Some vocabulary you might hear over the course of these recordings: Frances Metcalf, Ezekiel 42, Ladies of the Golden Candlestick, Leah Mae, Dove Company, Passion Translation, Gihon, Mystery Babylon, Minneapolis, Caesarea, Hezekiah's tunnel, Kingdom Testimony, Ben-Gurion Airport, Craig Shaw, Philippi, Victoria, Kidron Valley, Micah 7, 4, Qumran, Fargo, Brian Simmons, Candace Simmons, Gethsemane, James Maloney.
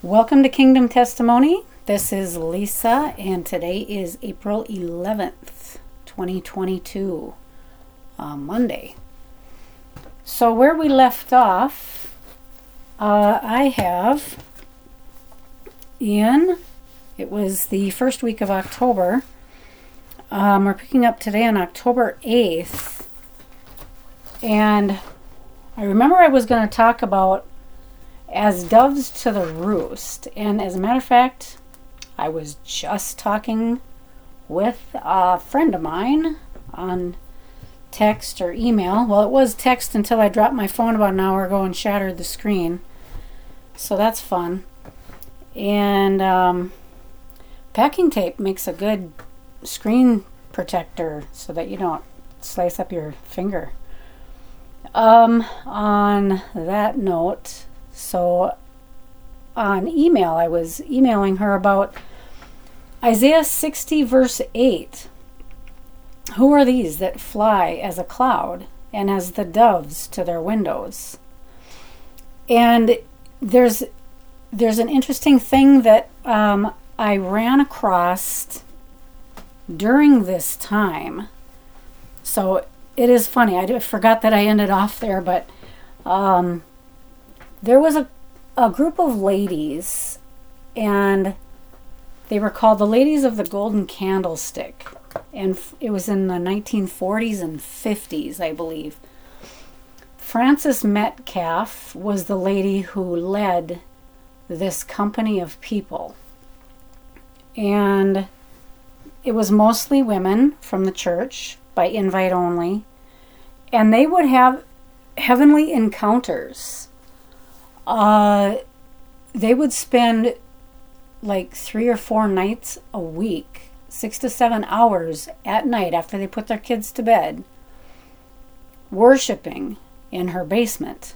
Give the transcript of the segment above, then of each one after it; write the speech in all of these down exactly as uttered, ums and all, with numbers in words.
Welcome to Kingdom Testimony. This is Lisa, and today is April eleventh, twenty twenty-two, uh, Monday. So where we left off, uh, I have in, it was the first week of October. Um, we're picking up today on October eighth, and I remember I was going to talk about as doves to the roost, and as a matter of fact, I was just talking with a friend of mine on text or email. Well, it was text until I dropped my phone about an hour ago and shattered the screen, so that's fun. And um, packing tape makes a good screen protector so that you don't slice up your finger. Um, on that note, so on email, I was emailing her about Isaiah sixty verse eight. Who are these that fly as a cloud and as the doves to their windows? And there's there's an interesting thing that um, I ran across during this time. So it is funny. I forgot that I ended off there, but um, there was a, a group of ladies, and they were called the Ladies of the Golden Candlestick. And it was in the nineteen forties and fifties, I believe. Frances Metcalf was the lady who led this company of people. And it was mostly women from the church, by invite only. And they would have heavenly encounters. Uh, they would spend like three or four nights a week, six to seven hours at night after they put their kids to bed, worshiping in her basement.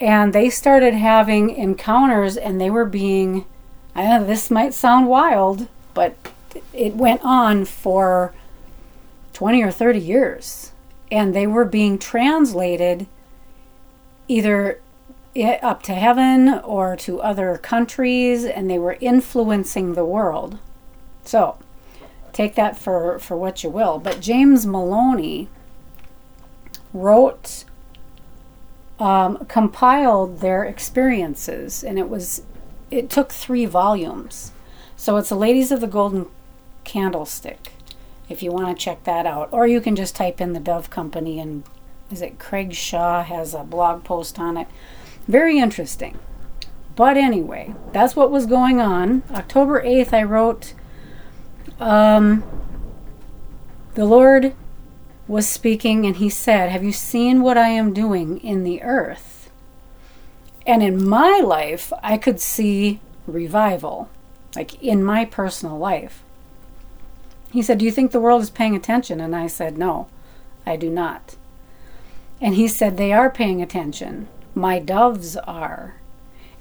And they started having encounters, and they were being, I know this might sound wild, but it went on for twenty or thirty years. And they were being translated either up to heaven or to other countries, and they were influencing the world. So take that for, for what you will. But James Maloney wrote, um, compiled their experiences, and it was, it took three volumes. So it's the Ladies of the Golden Candlestick, if you want to check that out. Or you can just type in the Dove Company, and is it Craig Shaw has a blog post on it. Very interesting. But anyway, that's what was going on. October eighth, I wrote, um, the Lord was speaking, and he said, have you seen what I am doing in the earth? And in my life, I could see revival. Like in my personal life. He said, do you think the world is paying attention? And I said, no, I do not. And he said, they are paying attention. My doves are.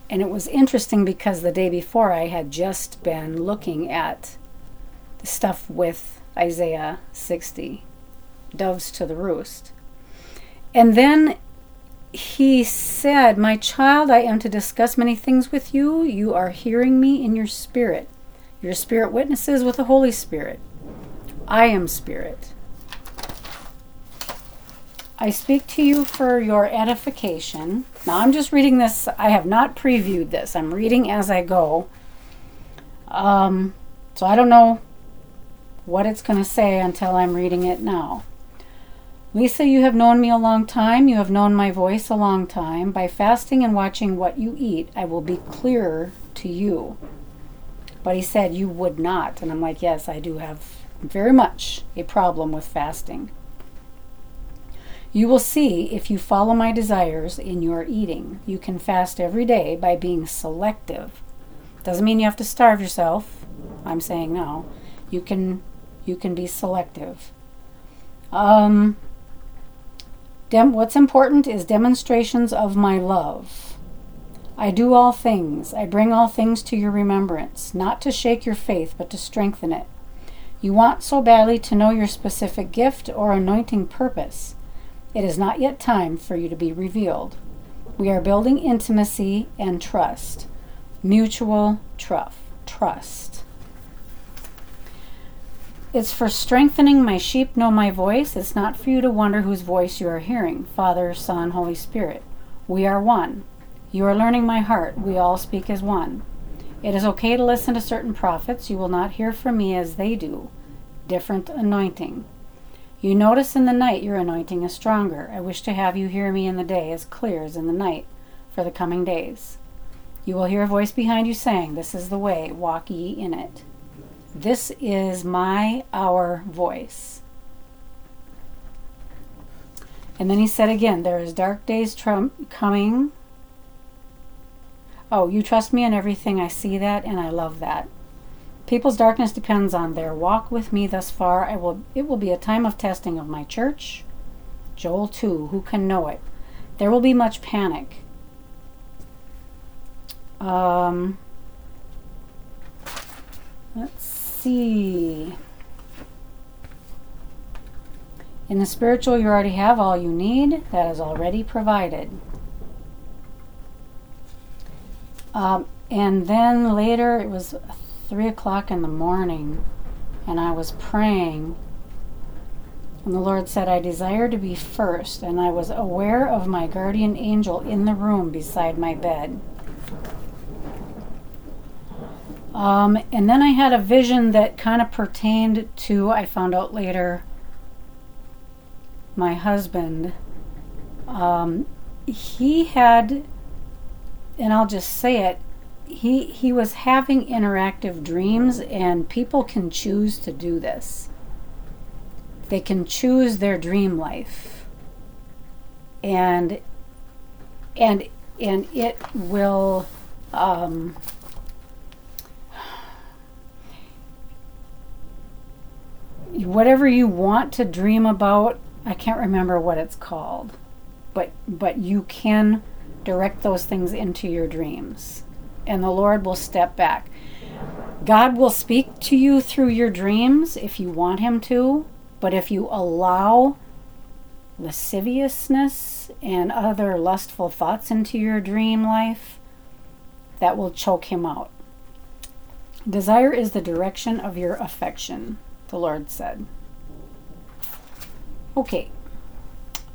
And it was interesting because the day before I had just been looking at the stuff with Isaiah sixty, doves to the roost. And then he said, my child, I am to discuss many things with you. You are hearing me in your spirit. Your spirit witnesses with the Holy Spirit. I am spirit. I speak to you for your edification. Now I'm just reading this. I have not previewed this. I'm reading as I go. Um, so I don't know what it's going to say until I'm reading it now. Lisa, you have known me a long time. You have known my voice a long time. By fasting and watching what you eat, I will be clearer to you. But he said, you would not. And I'm like, yes, I do have very much a problem with fasting. You will see if you follow my desires in your eating. You can fast every day by being selective. Doesn't mean you have to starve yourself. I'm saying no. You can, you can be selective. Um... Dem- what's important is demonstrations of my love. I do all things. I bring all things to your remembrance, not to shake your faith, but to strengthen it. You want so badly to know your specific gift or anointing purpose. It is not yet time for you to be revealed. We are building intimacy and trust. mutual trust. It's for strengthening my sheep know my voice. It's not for you to wonder whose voice you are hearing. Father, Son, Holy Spirit. We are one. You are learning my heart. We all speak as one. It is okay to listen to certain prophets. You will not hear from me as they do. Different anointing. You notice in the night your anointing is stronger. I wish to have you hear me in the day as clear as in the night for the coming days. You will hear a voice behind you saying, this is the way, walk ye in it. This is my, our voice. And then he said again, there is dark days coming. Oh, you trust me in everything. I see that and I love that. People's darkness depends on their walk with me thus far. I will. It will be a time of testing of my church. Joel two, who can know it? There will be much panic. Um, let's see. In the spiritual, you already have all you need. That is already provided. Um, and then later, it was three o'clock in the morning, and I was praying, and the Lord said, I desire to be first, and I was aware of my guardian angel in the room beside my bed. Um, and then I had a vision that kind of pertained to, I found out later, my husband. Um, he had, and I'll just say it, he he was having interactive dreams, and people can choose to do this. They can choose their dream life, and and and it will um, whatever you want to dream about. I can't remember what it's called, but but you can direct those things into your dreams. And the Lord will step back. God will speak to you through your dreams if you want him to, but if you allow lasciviousness and other lustful thoughts into your dream life, that will choke him out. Desire is the direction of your affection, the Lord said. Okay.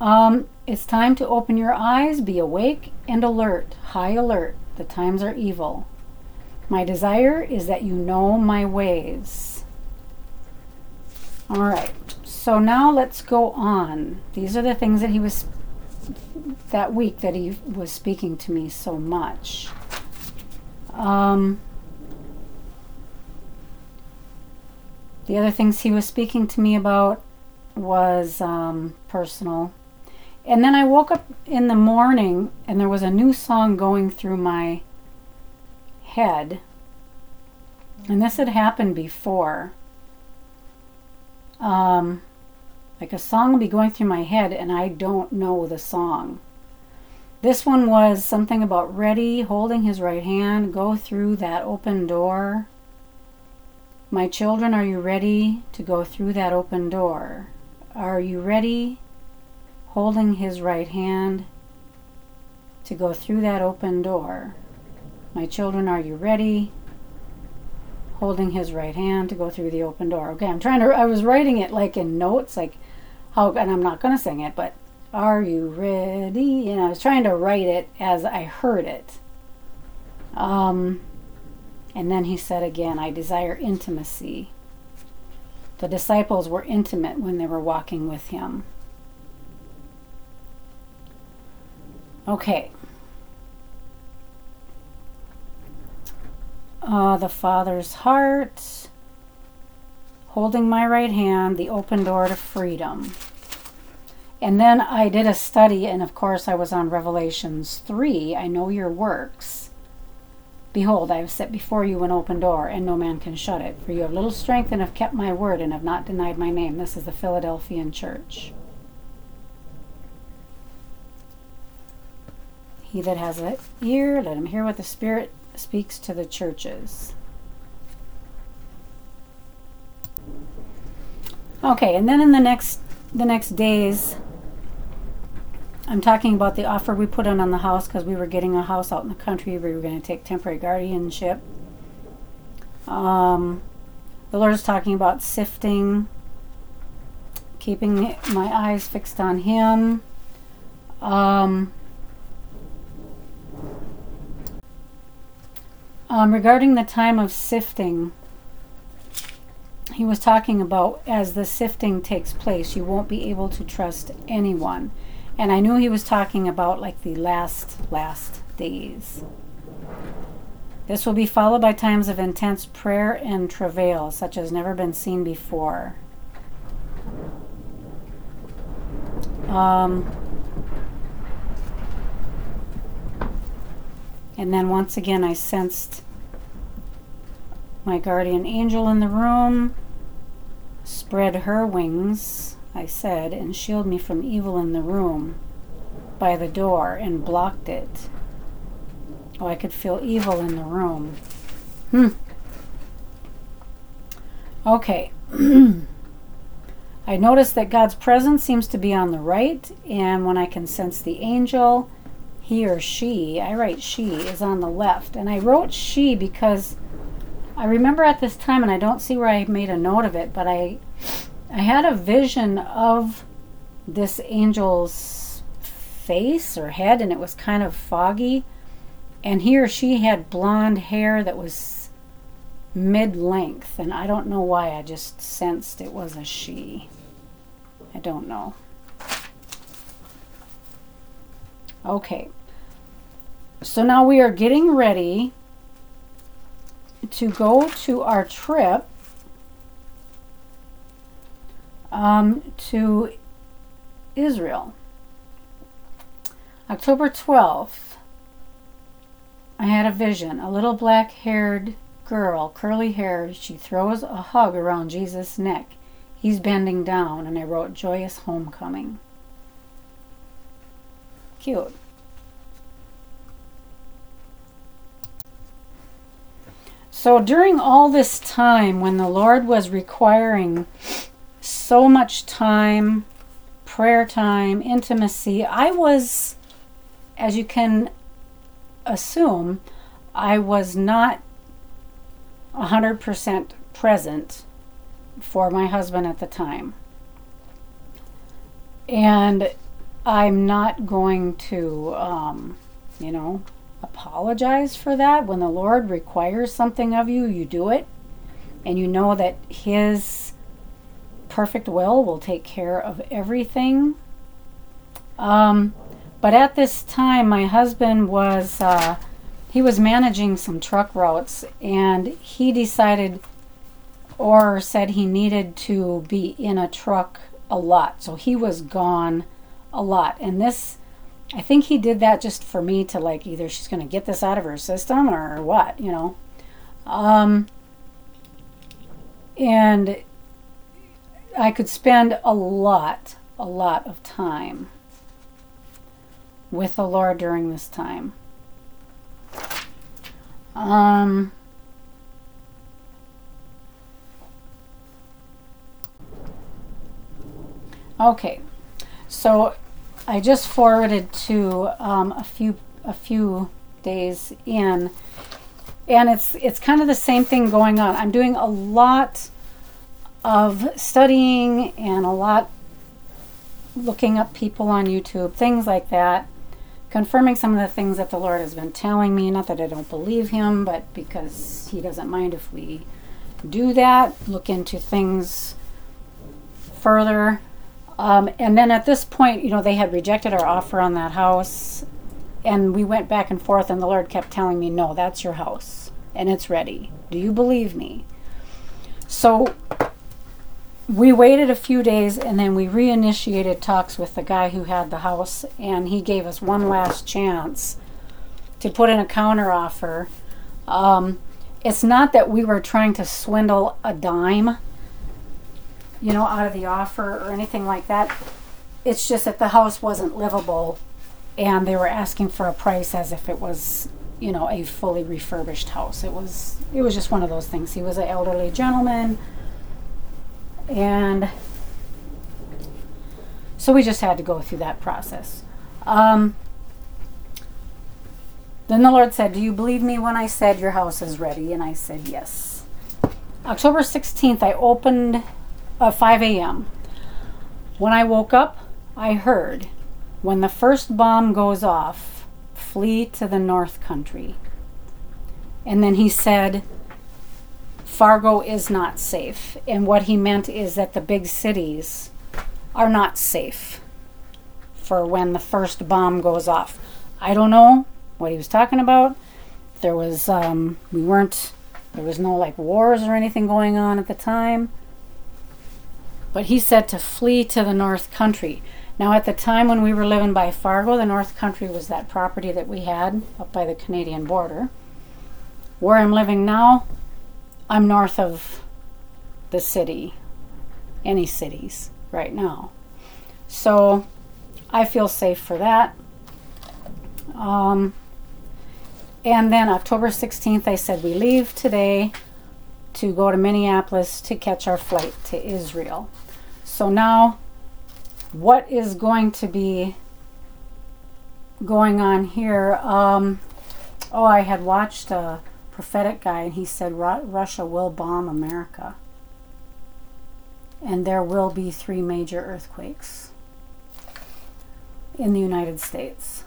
Um, it's time to open your eyes, be awake and alert, high alert. The times are evil. My desire is that you know my ways. All right. So now let's go on. These are the things that he was that week that he was speaking to me so much. Um, the other things he was speaking to me about was um, personal. And then I woke up in the morning, and there was a new song going through my head. And this had happened before. Um, like a song would be going through my head, and I don't know the song. This one was something about ready, holding his right hand, go through that open door. My children, are you ready to go through that open door? Are you ready? Holding his right hand to go through that open door. My children, are you ready? Holding his right hand to go through the open door. Okay, I'm trying to, I was writing it like in notes, like how, and I'm not going to sing it, but are you ready? And I was trying to write it as I heard it. Um, and then he said again, I desire intimacy. The disciples were intimate when they were walking with him. Okay. Uh, the Father's heart, holding my right hand, the open door to freedom. And then I did a study, and of course I was on Revelations three. I know your works. Behold, I have set before you an open door, and no man can shut it. For you have little strength and have kept my word and have not denied my name. This is the Philadelphian church. He that has an ear, let him hear what the Spirit speaks to the churches. Okay, and then in the next the next days, I'm talking about the offer we put in on the house because we were getting a house out in the country. We were going to take temporary guardianship. Um, the Lord is talking about sifting, keeping my eyes fixed on Him. Um, um, regarding the time of sifting, He was talking about as the sifting takes place, you won't be able to trust anyone. And I knew He was talking about like the last, last days. This will be followed by times of intense prayer and travail, such as never been seen before. Um, and then once again, I sensed my guardian angel in the room. Spread her wings, I said, and shield me from evil in the room by the door, and blocked it. Oh, I could feel evil in the room. Hmm. Okay. I noticed that God's presence seems to be on the right, and when I can sense the angel, he or she, I write she, is on the left. And I wrote she because I remember at this time, and I don't see where I made a note of it, but I... I had a vision of this angel's face or head, and it was kind of foggy. And he or she had blonde hair that was mid-length. And I don't know why, I just sensed it was a she. I don't know. Okay. So now we are getting ready to go to our trip. Um, to Israel. October twelfth, I had a vision. A little black-haired girl, curly hair, she throws a hug around Jesus' neck. He's bending down, and I wrote, joyous homecoming. Cute. So during all this time, when the Lord was requiring so much time, prayer time, intimacy, I was, as you can assume, I was not one hundred percent present for my husband at the time. And I'm not going to, um, you know, apologize for that. When the Lord requires something of you, you do it. And you know that His perfect will will take care of everything. Um, but at this time, my husband was, uh, he was managing some truck routes, and he decided or said he needed to be in a truck a lot. So he was gone a lot. And this, I think he did that just for me to like, either she's going to get this out of her system or what, you know. Um, and I could spend a lot, a lot of time with the Lord during this time. Um, okay, so I just forwarded to um, a few a few days in, and it's it's kind of the same thing going on. I'm doing a lot of studying and a lot looking up people on YouTube, things like that, confirming some of the things that the Lord has been telling me. Not that I don't believe Him, but because He doesn't mind if we do that, look into things further. Um, and then at this point, you know, they had rejected our offer on that house, and we went back and forth, and the Lord kept telling me, no, that's your house and it's ready. Do you believe me? So we waited a few days, and then we reinitiated talks with the guy who had the house, and he gave us one last chance to put in a counteroffer. Um, it's not that we were trying to swindle a dime, you know, out of the offer or anything like that. It's just that the house wasn't livable, and they were asking for a price as if it was, you know, a fully refurbished house. It was, it was just one of those things. He was an elderly gentleman. And so we just had to go through that process. Um, then the Lord said, do you believe me when I said your house is ready? And I said, yes. October sixteenth, I opened at uh, five a m When I woke up, I heard, when the first bomb goes off, flee to the North Country. And then he said, Fargo is not safe. And what he meant is that the big cities are not safe for when the first bomb goes off. I don't know what he was talking about. There was, um, we weren't, there was no like wars or anything going on at the time. But he said to flee to the North Country. Now at the time when we were living by Fargo, the North Country was that property that we had up by the Canadian border. Where I'm living now, I'm north of the city, any cities right now. So I feel safe for that. Um, and then October sixteenth, I said we leave today to go to Minneapolis to catch our flight to Israel. So now, what is going to be going on here? Um, oh, I had watched a prophetic guy, and he said Russia will bomb America and there will be three major earthquakes in the United States.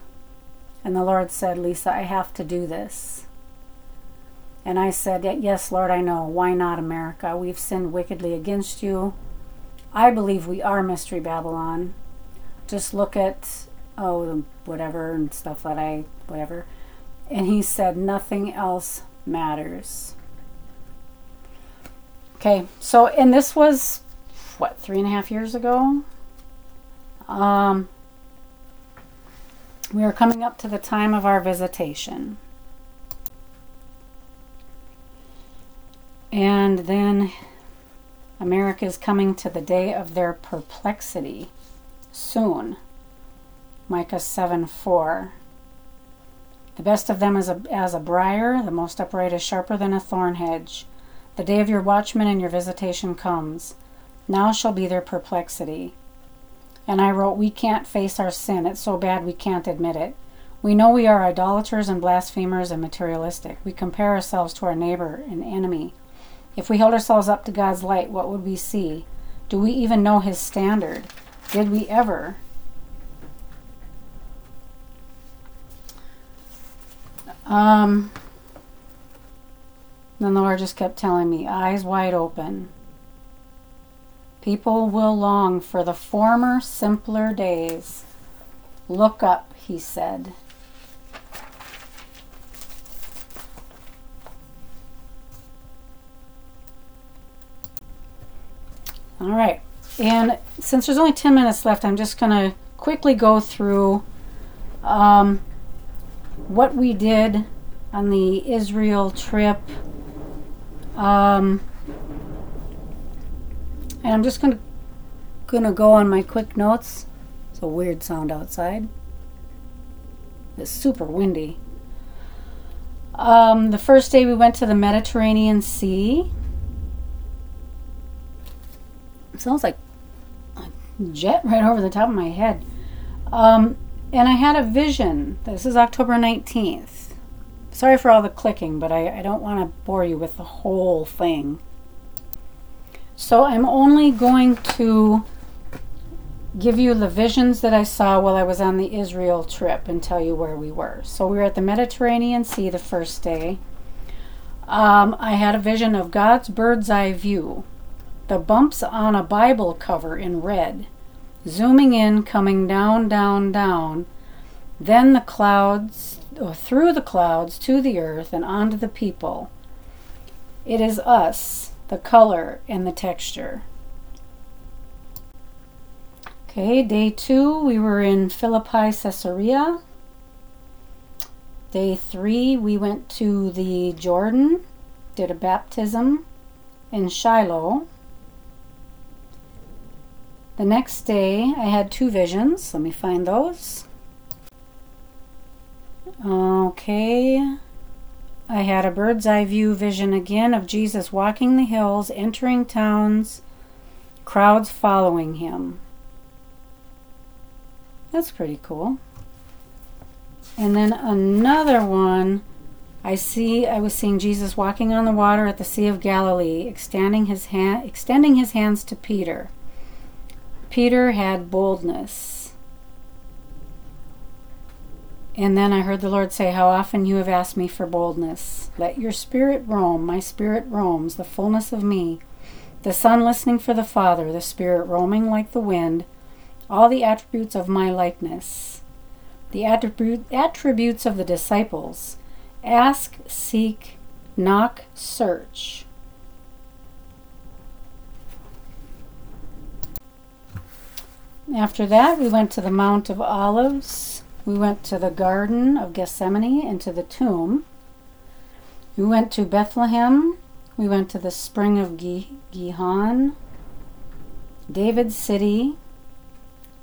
And the Lord said, Lisa, I have to do this. And I said, yes, Lord, I know. Why not America? We've sinned wickedly against you. I believe we are Mystery Babylon. Just look at, oh, whatever, and stuff that I, whatever. And he said, nothing else matters. Okay, so, and this was, what, three and a half years ago? Um, we are coming up to the time of our visitation. And then America is coming to the day of their perplexity soon. Micah seven four. The best of them is a, as a briar, the most upright is sharper than a thorn hedge. The day of your watchman and your visitation comes. Now shall be their perplexity. And I wrote, we can't face our sin. It's so bad we can't admit it. We know we are idolaters and blasphemers and materialistic. We compare ourselves to our neighbor and enemy. If we held ourselves up to God's light, what would we see? Do we even know his standard? Did we ever? Um, then the Lord just kept telling me, eyes wide open. People will long for the former, simpler days. Look up, he said. All right, and since there's only ten minutes left, I'm just going to quickly go through um, what we did on the Israel trip. Um, and I'm just going to gonna go on my quick notes. It's a weird sound outside. It's super windy. Um, the first day we went to the Mediterranean Sea. It sounds like a jet right over the top of my head. Um, and I had a vision. This is October nineteenth. Sorry for all the clicking, but I, I don't want to bore you with the whole thing. So I'm only going to give you the visions that I saw while I was on the Israel trip and tell you where we were. So we were at the Mediterranean Sea the first day. Um, I had a vision of God's bird's eye view. The bumps on a Bible cover in red, zooming in, coming down, down, down, then the clouds, or through the clouds, to the earth and onto the people. It is us, the color and the texture. Okay, day two, we were in Philippi, Caesarea. Day three, we went to the Jordan, did a baptism in Shiloh. The next day, I had two visions. Let me find those. Okay. I had a bird's eye view vision again of Jesus walking the hills, entering towns, crowds following him. That's pretty cool. And then another one, I see, I was seeing Jesus walking on the water at the Sea of Galilee, extending his hand, extending his hands to Peter. Peter had boldness. And then I heard the Lord say, how often you have asked me for boldness. Let your spirit roam, my spirit roams, the fullness of me. The Son listening for the Father, the Spirit roaming like the wind, all the attributes of my likeness. The attribute, attributes of the disciples. Ask, seek, knock, search. After that, we went to the Mount of Olives. We went to the Garden of Gethsemane and to the tomb. We went to Bethlehem. We went to the Spring of Gihon, David's City,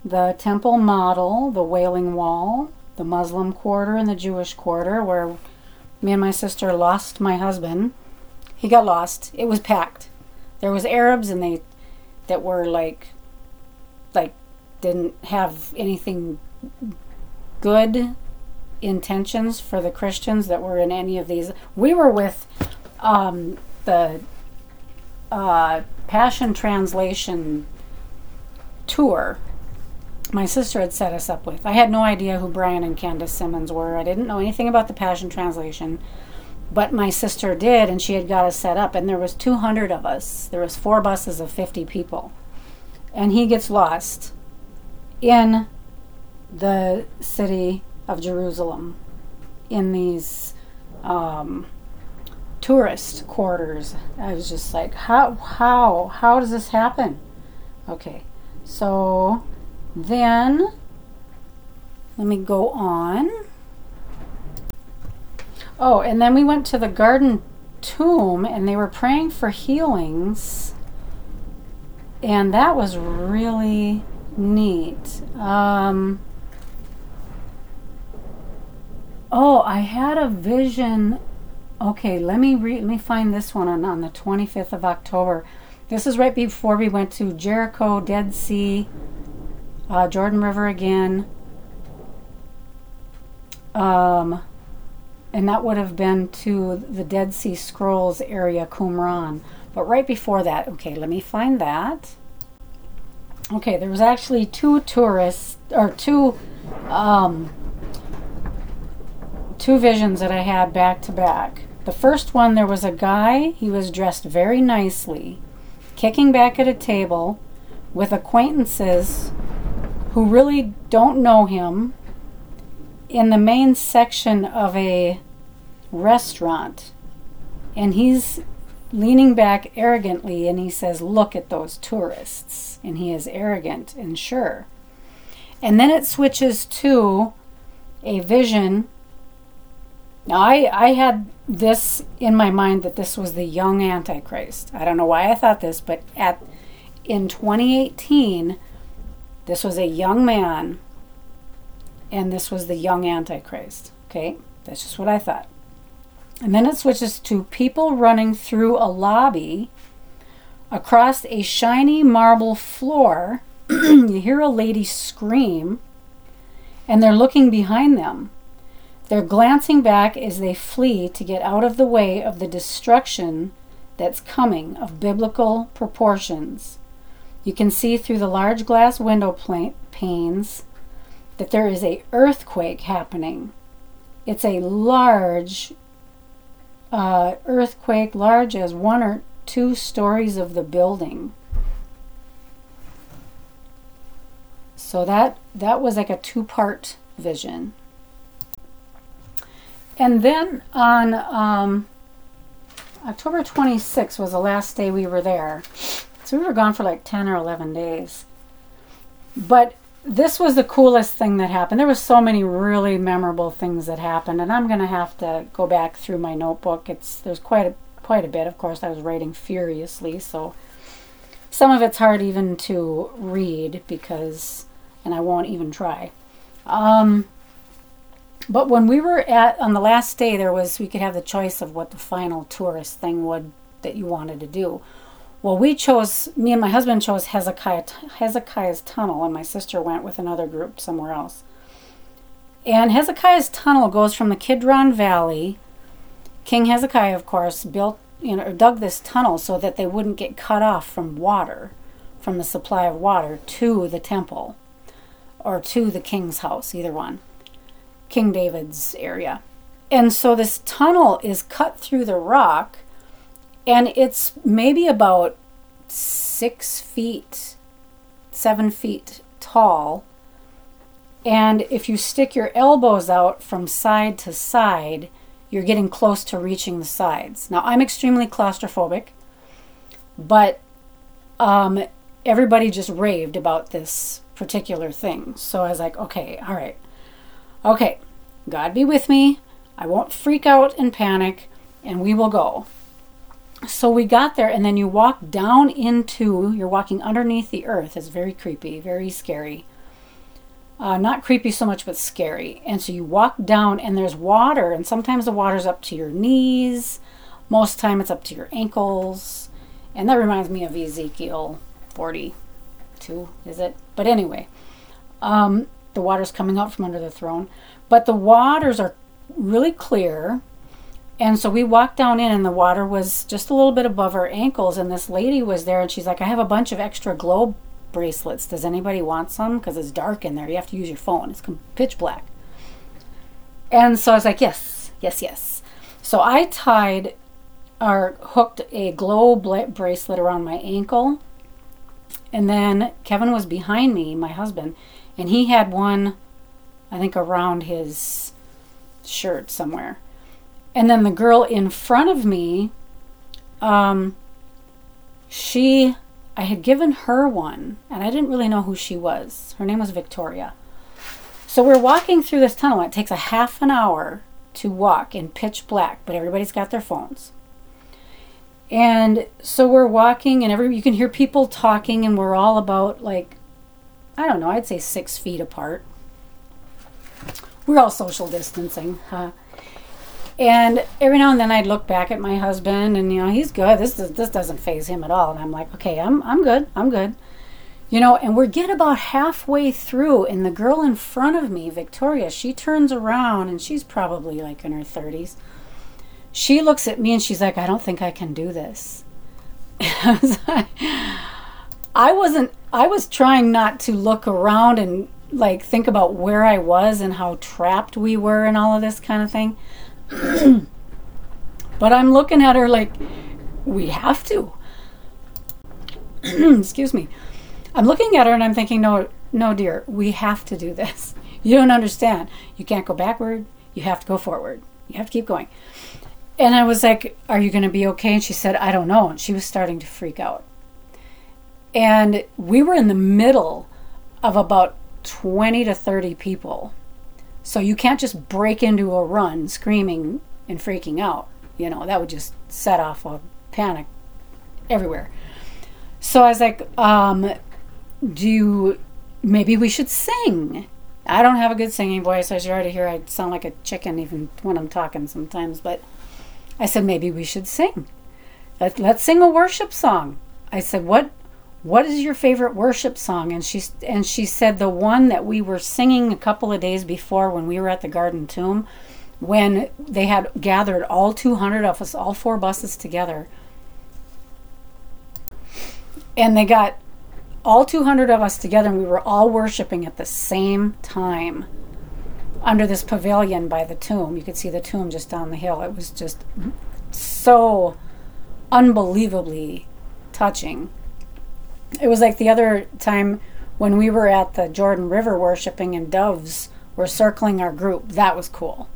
the Temple Model, the Wailing Wall, the Muslim Quarter and the Jewish Quarter, where me and my sister lost my husband. He got lost. It was packed. There was Arabs and they that were like, like didn't have anything good intentions for the Christians that were in any of these. We were with um, the uh, Passion Translation tour. My sister had set us up with. I had no idea who Brian and Candace Simmons were. I didn't know anything about the Passion Translation, but my sister did, and she had got us set up, and there was two hundred of us. There was four buses of fifty people, and he gets lost in the city of Jerusalem in these um, tourist quarters. I was just like, how, how, how does this happen? Okay, so... Then, let me go on. Oh, and then we went to the garden tomb, and they were praying for healings. And that was really neat. Um, oh, I had a vision. Okay, let me re- let me find this one on, on the twenty-fifth of October. This is right before we went to Jericho, Dead Sea, Uh, Jordan River again, um, and that would have been to the Dead Sea Scrolls area, Qumran. But right before that, okay, let me find that. Okay, there was actually two tourists, or two, um, two visions that I had back to back. The first one, there was a guy, he was dressed very nicely, kicking back at a table with acquaintances who really don't know him in the main section of a restaurant, and he's leaning back arrogantly and he says, look at those tourists, and he is arrogant and sure. And then it switches to a vision. Now I, I had this in my mind that this was the young Antichrist. I don't know why I thought this, but at in twenty eighteen this was a young man, and this was the young Antichrist. Okay, that's just what I thought. And then it switches to people running through a lobby across a shiny marble floor. You hear a lady scream, and they're looking behind them. They're glancing back as they flee to get out of the way of the destruction that's coming of biblical proportions. You can see through the large glass window panes that there is an earthquake happening. It's a large uh, earthquake, large as one or two stories of the building. So that, that was like a two-part vision. And then on um, October twenty-sixth was the last day we were there. So we were gone for like ten or eleven days. But this was the coolest thing that happened. There were so many really memorable things that happened, and I'm going to have to go back through my notebook. It's there's quite a, quite a bit. Of course, I was writing furiously, so some of it's hard even to read because, and I won't even try. Um, but when we were at, on the last day, there was, we could have the choice of what the final tourist thing would, that you wanted to do. Well, we chose, me and my husband chose Hezekiah, Hezekiah's tunnel, and my sister went with another group somewhere else. And Hezekiah's tunnel goes from the Kidron Valley. King Hezekiah, of course, built, you know, dug this tunnel so that they wouldn't get cut off from water, from the supply of water to the temple or to the king's house, either one, King David's area. And so this tunnel is cut through the rock, and it's maybe about six feet, seven feet tall. And if you stick your elbows out from side to side, you're getting close to reaching the sides. Now, I'm extremely claustrophobic, but um, everybody just raved about this particular thing. So I was like, okay, all right. Okay, God be with me. I won't freak out and panic, and we will go. So we got there, and then you walk down into, you're walking underneath the earth. It's very creepy, very scary. Uh, not creepy so much, but scary. And so you walk down, and there's water, and sometimes the water's up to your knees. Most time it's up to your ankles. And that reminds me of Ezekiel forty-two, is it? But anyway, um, the water's coming up from under the throne. But the waters are really clear. And so we walked down in, and the water was just a little bit above our ankles. And this lady was there, and she's like, I have a bunch of extra globe bracelets. Does anybody want some? Because it's dark in there. You have to use your phone. It's pitch black. And so I was like, yes, yes, yes. So I tied or hooked a glow bracelet around my ankle. And then Kevin was behind me, my husband, and he had one, I think, around his shirt somewhere. And then the girl in front of me, um, she... I had given her one, and I didn't really know who she was. Her name was Victoria. So we're walking through this tunnel. It takes a half an hour to walk in pitch black, but everybody's got their phones. And so we're walking, and every you can hear people talking, and we're all about, like, I don't know, I'd say six feet apart. We're all social distancing, huh? And every now and then I'd look back at my husband, and, you know, he's good. This does, this doesn't faze him at all. And I'm like, okay, I'm I'm good. I'm good. You know, and we get about halfway through, and the girl in front of me, Victoria, she turns around, and she's probably like in her thirties. She looks at me, and she's like, I don't think I can do this. I was like, I wasn't, I was trying not to look around and, like, think about where I was and how trapped we were and all of this kind of thing. But I'm looking at her like, we have to. Excuse me. I'm looking at her and I'm thinking, no, no, dear, we have to do this. You don't understand. You can't go backward. You have to go forward. You have to keep going. And I was like, are you going to be okay? And she said, I don't know. And she was starting to freak out. And we were in the middle of about twenty to thirty people. So you can't just break into a run screaming and freaking out. You know, that would just set off a panic everywhere. So I was like, um, do you, maybe we should sing. I don't have a good singing voice. As you already hear, I sound like a chicken even when I'm talking sometimes. But I said, maybe we should sing. Let, let's sing a worship song. I said, what? What is your favorite worship song? And she, and she said the one that we were singing a couple of days before when we were at the Garden Tomb, when they had gathered all two hundred of us, all four buses together. And they got all two hundred of us together, and we were all worshiping at the same time under this pavilion by the tomb. You could see the tomb just down the hill. It was just so unbelievably touching. It was like the other time when we were at the Jordan River worshiping and doves were circling our group. That was cool.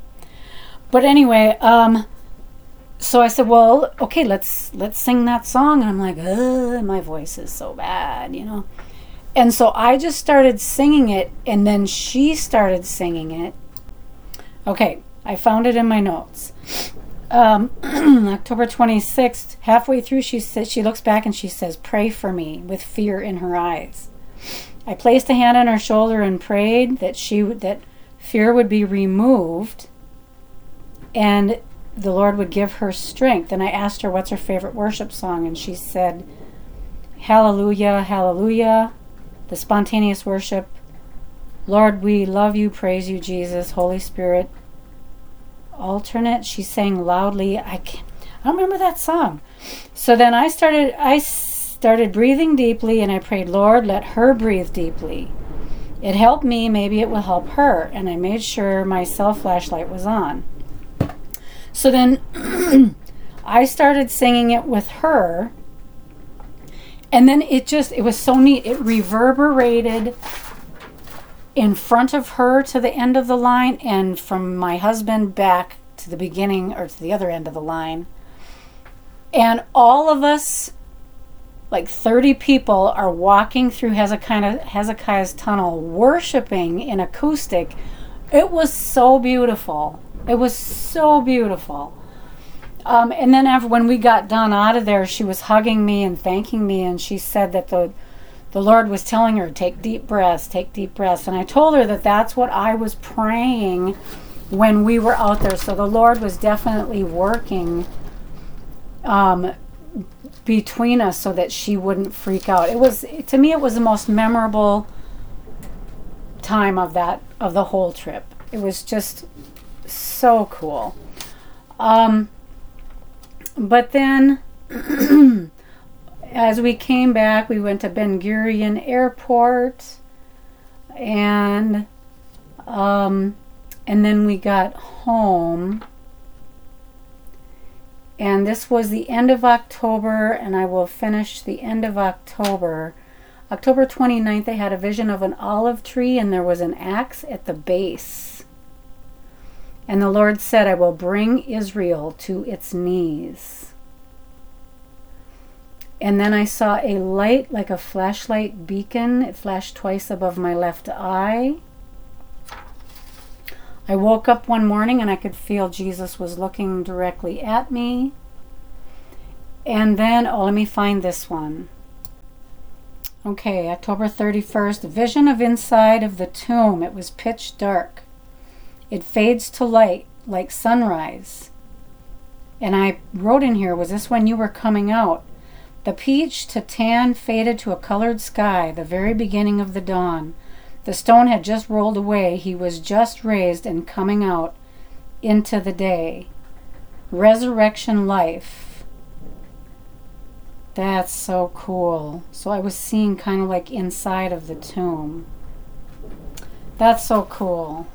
But anyway, um, so I said, well, okay, let's let's sing that song. And I'm like, ugh, my voice is so bad, you know. And so I just started singing it, and then she started singing it. Okay, I found it in my notes. Um, October twenty-sixth, halfway through, she says, she looks back and she says, pray for me, with fear in her eyes. I placed a hand on her shoulder and prayed that she would, that fear would be removed and the Lord would give her strength. And I asked her, what's her favorite worship song? And she said, Hallelujah, Hallelujah, the spontaneous worship Lord, we love you, praise you, Jesus, Holy Spirit. Alternate, she sang loudly. I can't, I don't remember that song. So then I started, I started breathing deeply, and I prayed, Lord, let her breathe deeply. It helped me, maybe it will help her. And I made sure my cell flashlight was on. So then I started singing it with her. And then it just, it was so neat. It reverberated in front of her to the end of the line, and from my husband back to the beginning, or to the other end of the line. And all of us, like thirty people, are walking through Hezekiah, Hezekiah's tunnel, worshiping in acoustic. It was so beautiful. It was so beautiful. Um, and then after, when we got done out of there, she was hugging me and thanking me, and she said that the The Lord was telling her, take deep breaths, take deep breaths. And I told her that that's what I was praying when we were out there. So the Lord was definitely working um, between us so that she wouldn't freak out. It was, to me, it was the most memorable time of that, of the whole trip. It was just so cool. Um, but then... As we came back, we went to Ben-Gurion Airport, and um, and then we got home. And this was the end of October, and I will finish the end of October. October twenty-ninth, I had a vision of an olive tree, and there was an axe at the base. And the Lord said, I will bring Israel to its knees. And then I saw a light, like a flashlight beacon. It flashed twice above my left eye. I woke up one morning and I could feel Jesus was looking directly at me. And then, oh, let me find this one. Okay, October thirty-first, vision of inside of the tomb. It was pitch dark. It fades to light like sunrise. And I wrote in here, was this when you were coming out? The peach to tan faded to a colored sky, the very beginning of the dawn. The stone had just rolled away. He was just raised and coming out into the day. Resurrection life. That's so cool. So I was seeing kind of like inside of the tomb. That's so cool.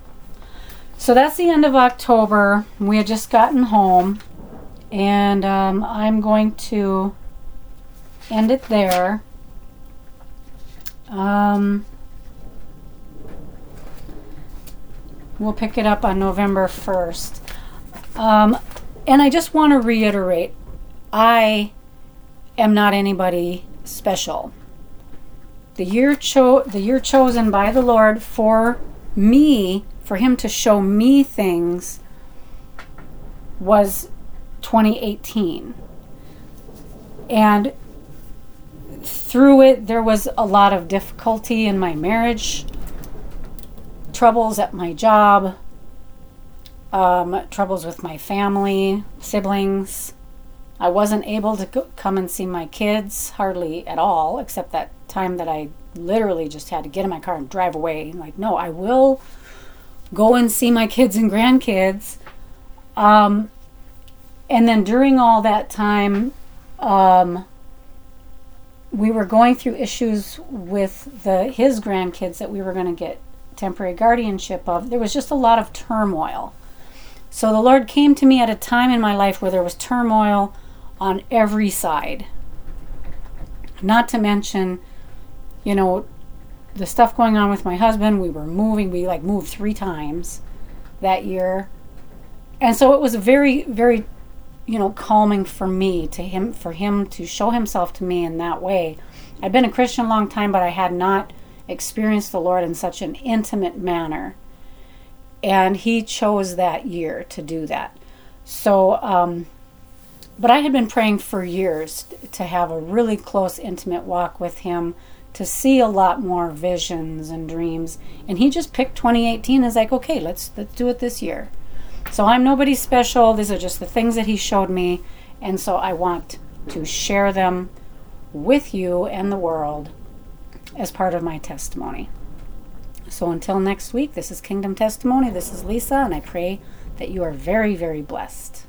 So that's the end of October. We had just gotten home. And um, I'm going to... end it there. Um, we'll pick it up on November first. Um, and I just want to reiterate, I am not anybody special. The year, cho the year chosen by the Lord for me, for him to show me things, was twenty eighteen. And through it, there was a lot of difficulty in my marriage, troubles at my job, um, troubles with my family, siblings. I wasn't able to go, come and see my kids hardly at all, except that time that I literally just had to get in my car and drive away. Like, no, I will go and see my kids and grandkids. Um, and then during all that time... Um, we were going through issues with the his grandkids that we were going to get temporary guardianship of. There was just a lot of turmoil. So the Lord came to me at a time in my life where there was turmoil on every side. Not to mention, you know, the stuff going on with my husband. We were moving. We like moved three times that year. And so it was very, very... you know, calming for me, to him, for him to show himself to me in that way. I'd been a Christian a long time, but I had not experienced the Lord in such an intimate manner. And he chose that year to do that. So, um, but I had been praying for years to have a really close, intimate walk with him, to see a lot more visions and dreams. And he just picked twenty eighteen as like, okay, let's, let's do it this year. So I'm nobody special. These are just the things that he showed me. And so I want to share them with you and the world as part of my testimony. So until next week, this is Kingdom Testimony. This is Lisa, and I pray that you are very, very blessed.